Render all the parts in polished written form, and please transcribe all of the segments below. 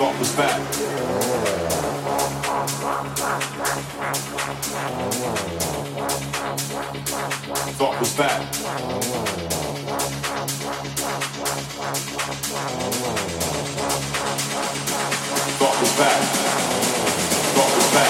off his back. Off his back. Off his back. Off his back. Off his back.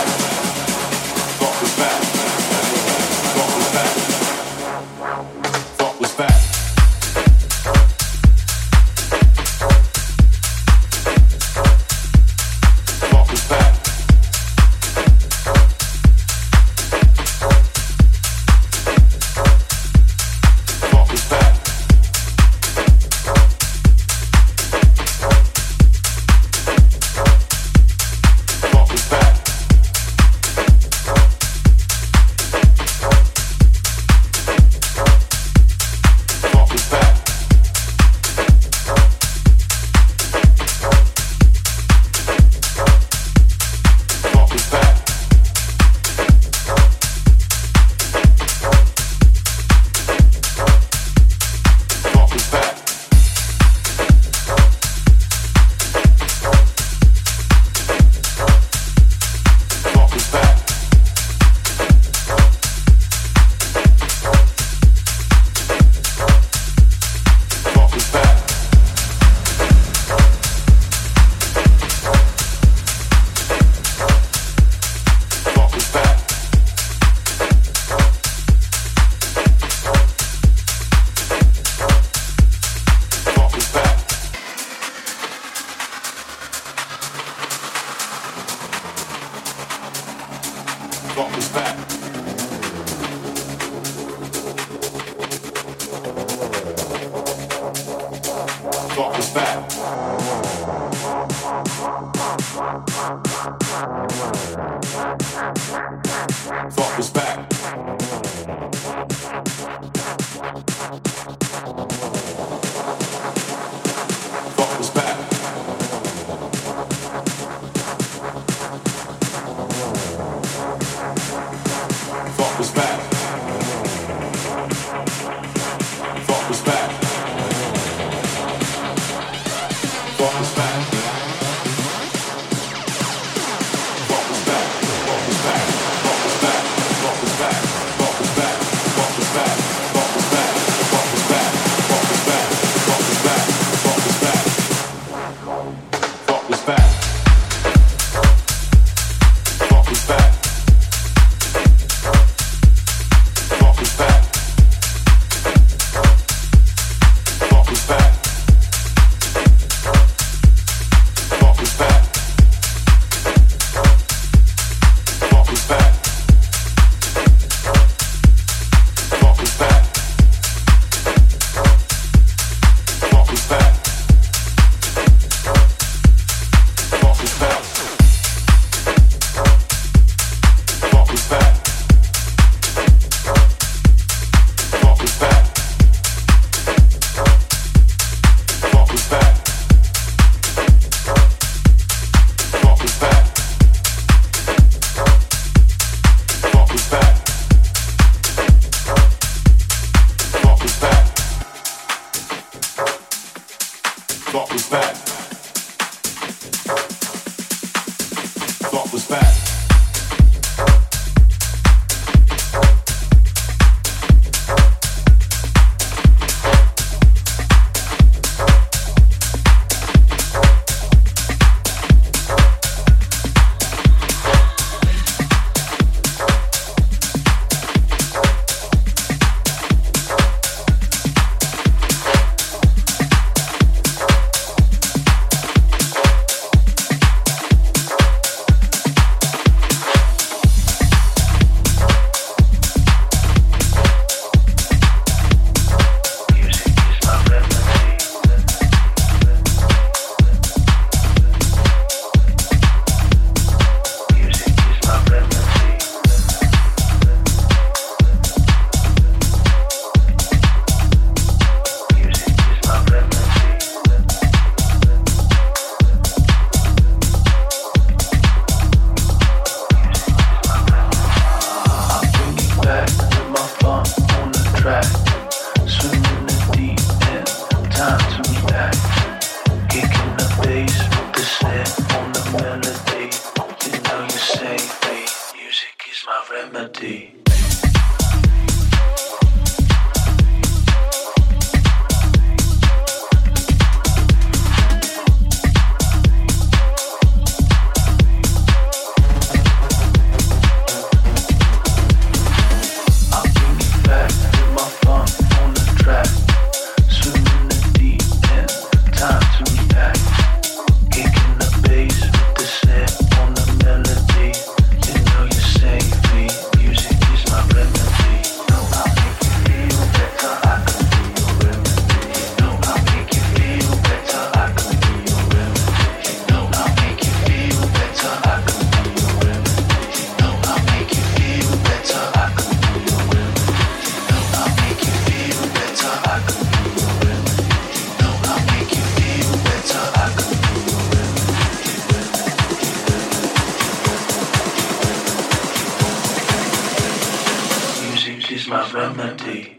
City. Music.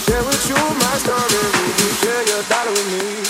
share with you my story. You share your dollar with me.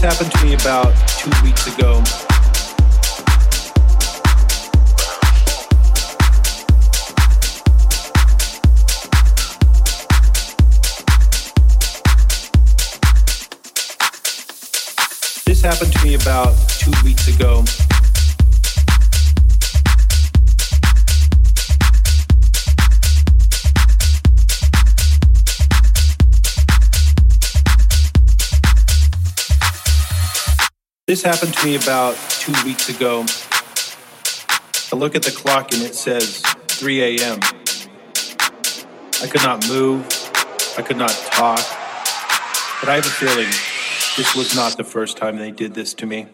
This happened to me about 2 weeks ago. This happened to me about 2 weeks ago. This happened to me about 2 weeks ago. I look at the clock and it says 3 a.m. I could not move. I could not talk. But I have a feeling this was not the first time they did this to me.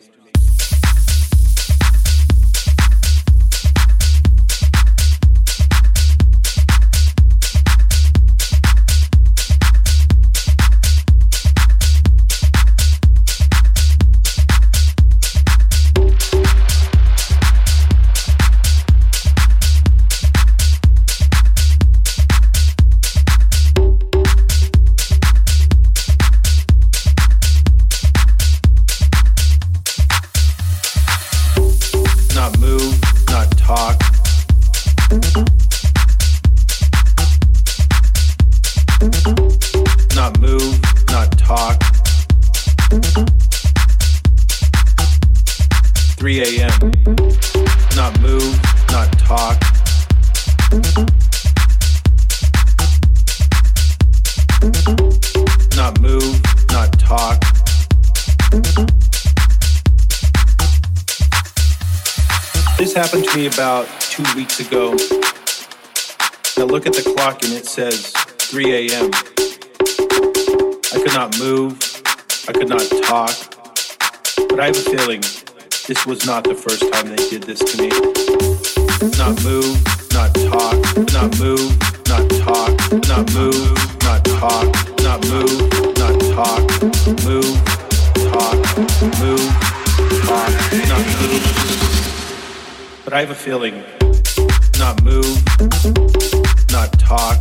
About 2 weeks ago, I look at the clock and it says 3 a.m. I could not move, I could not talk, but I have a feeling this was not the first time they did this to me. Not move, not talk, not move, not talk, not move, not talk, not move, not talk, move, talk, move, talk, not move. But I have a feeling, not move, not talk,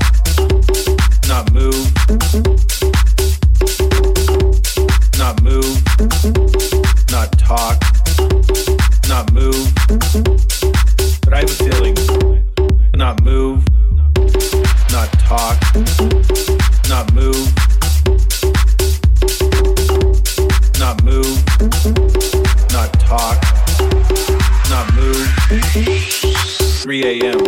not move, not move, not talk, not move, but I have a feeling, not move, not talk, not move, not move, not talk, not move. 3 a.m.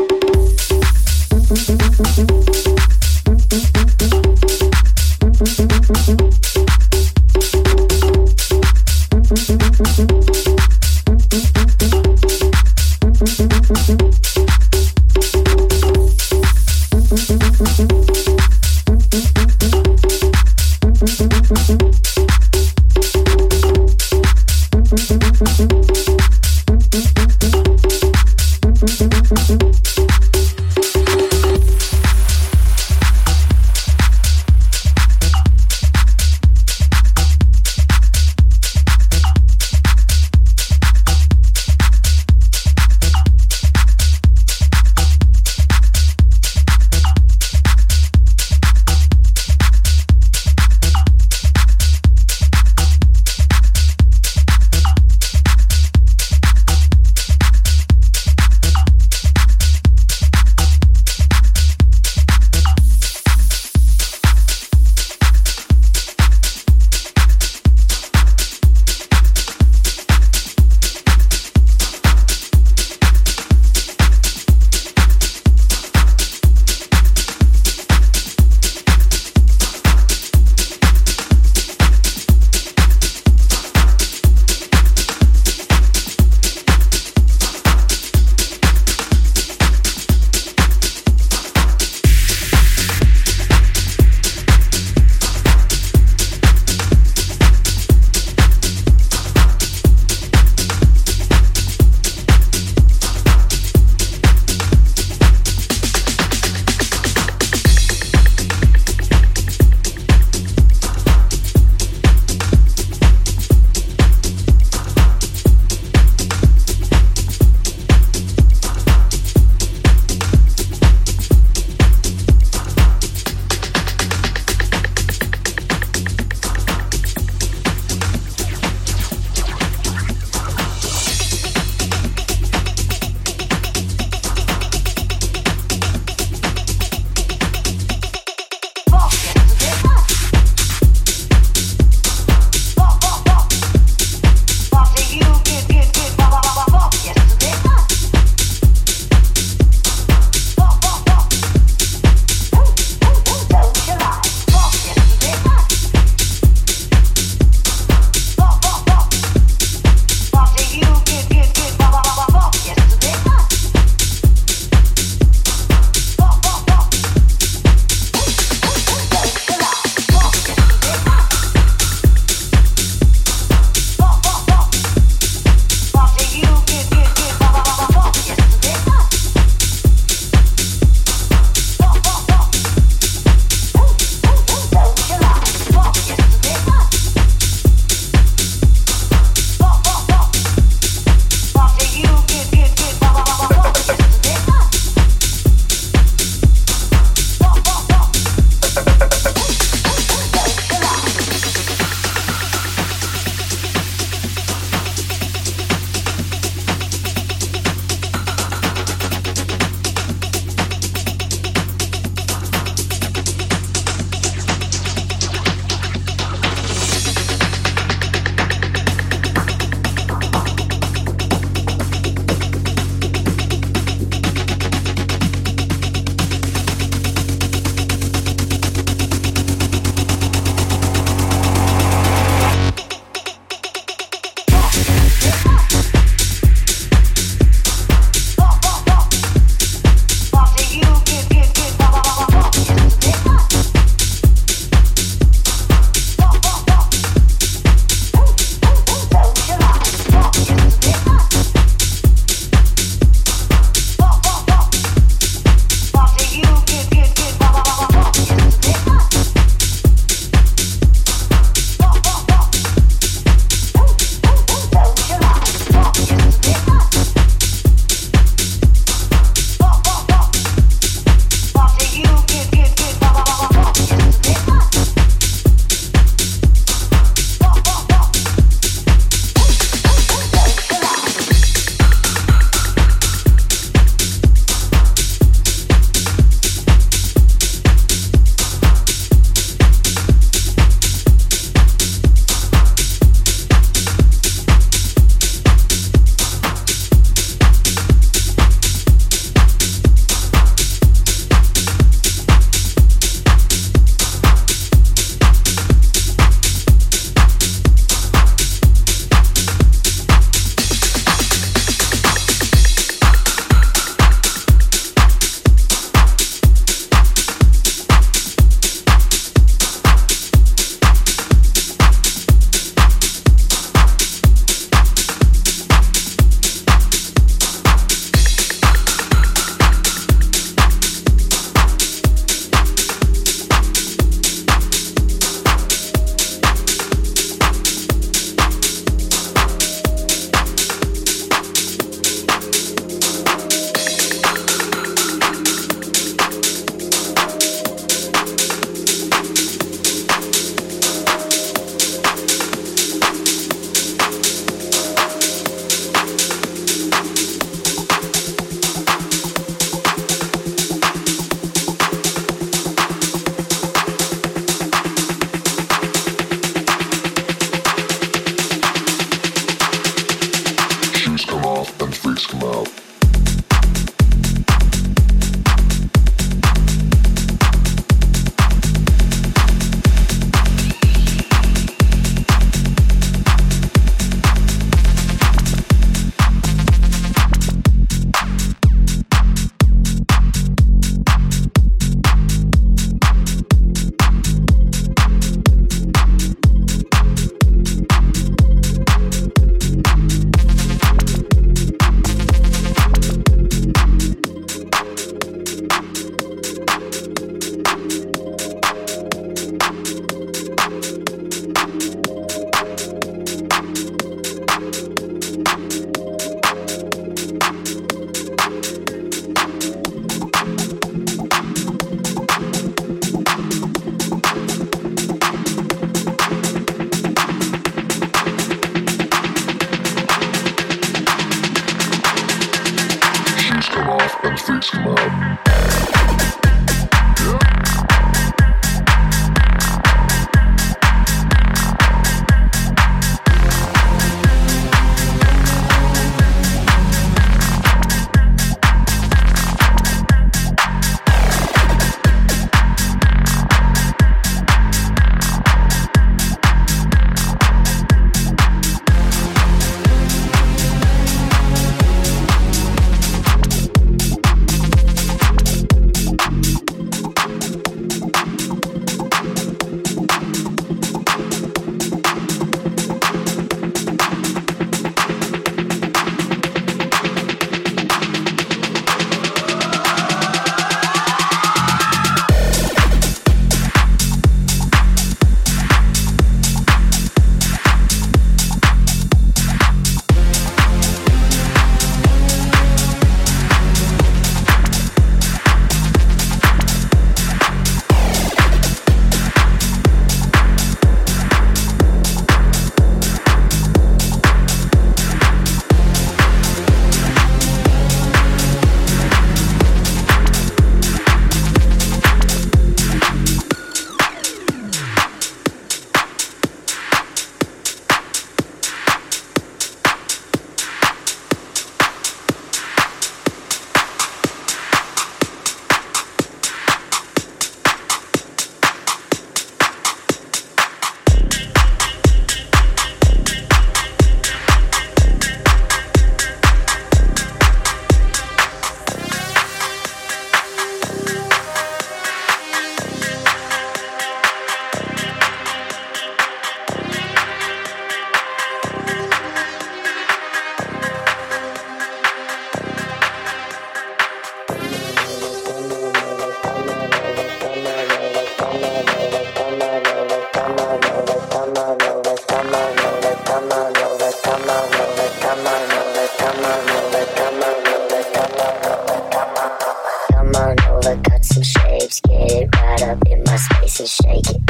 Just shake it,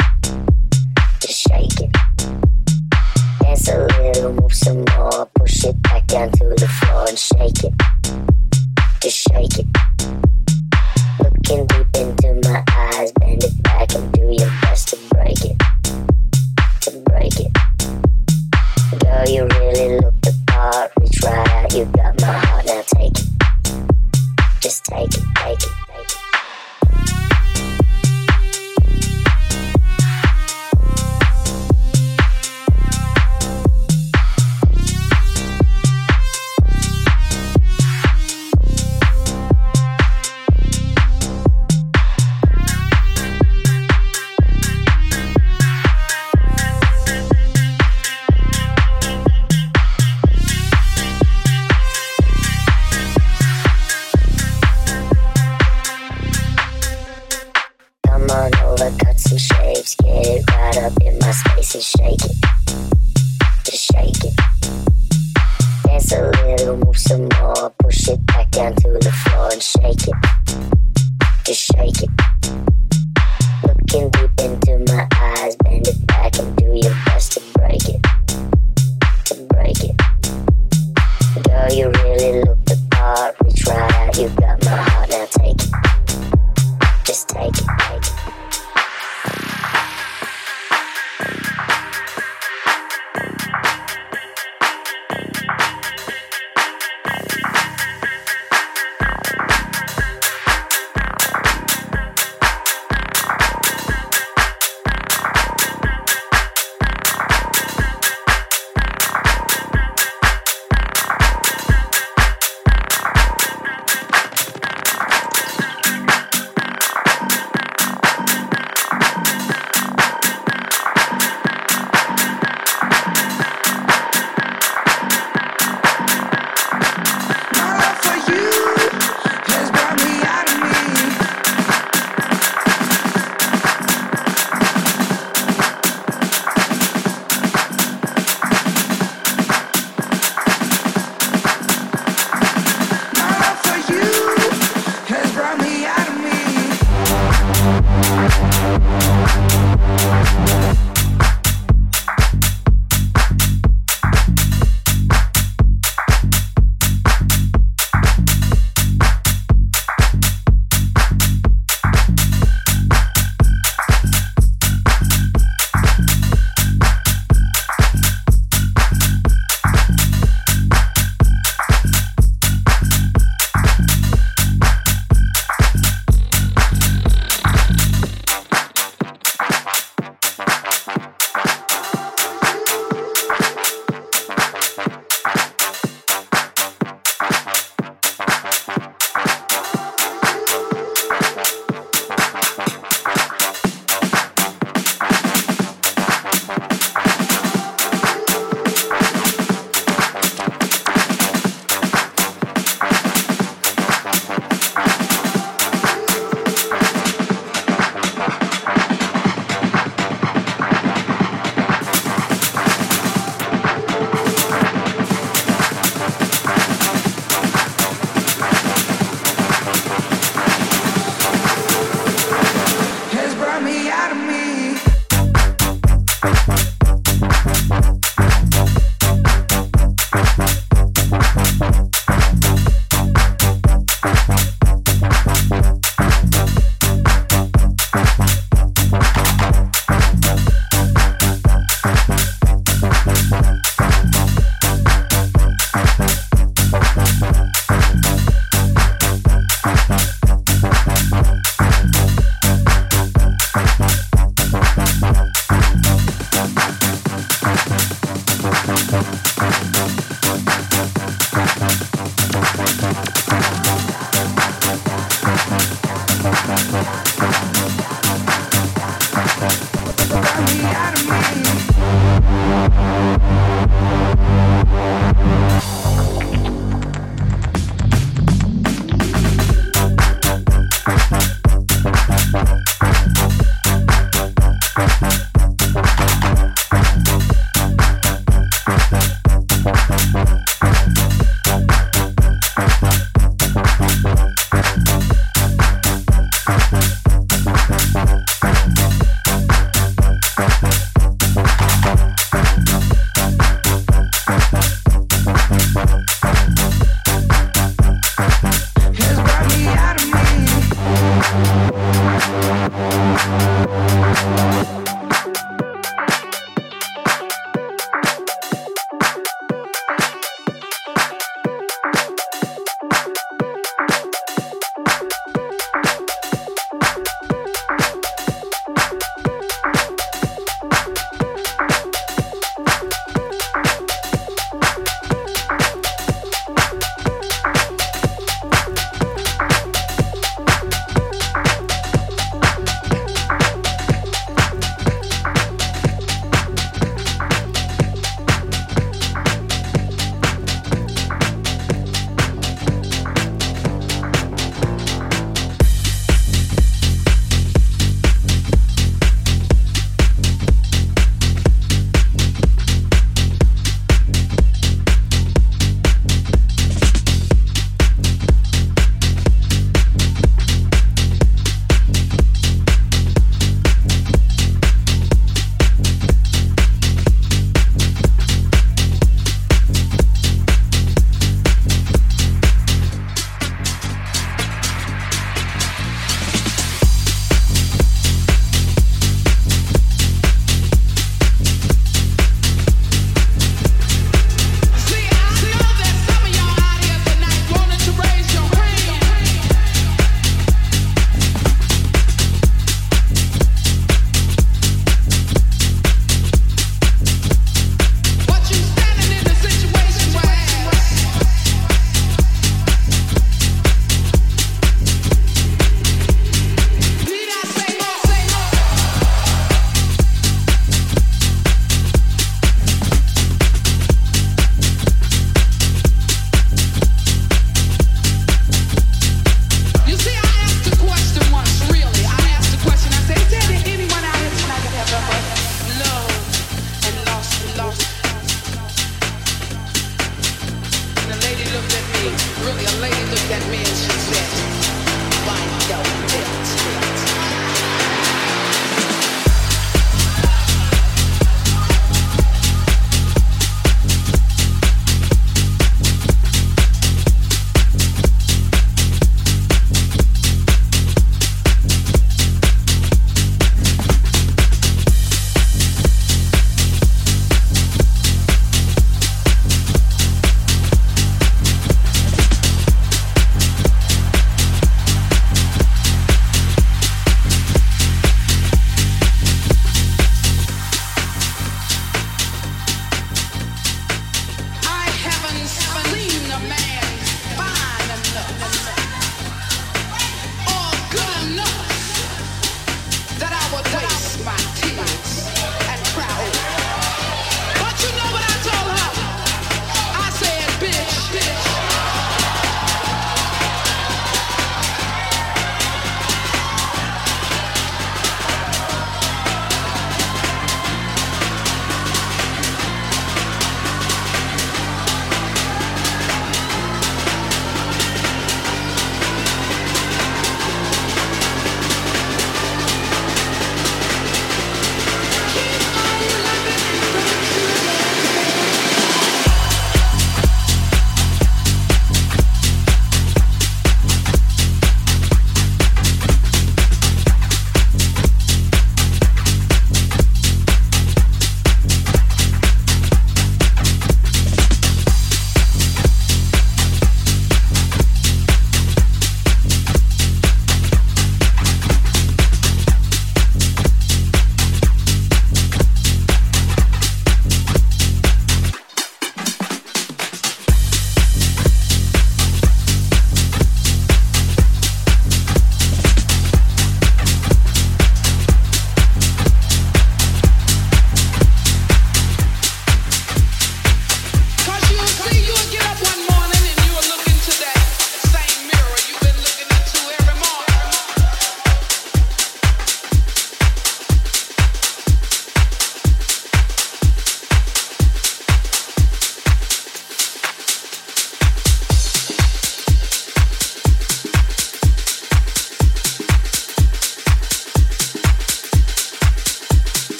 just shake it. Dance a little, move some more. Push it back down to the floor and shake it, just shake it. Looking deep into my eyes, bend it back and do your best to break it, to break it. Girl, you really look the part, reach right out, you got my heart, now take it. Just take it, take it, take it.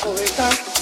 Poeta.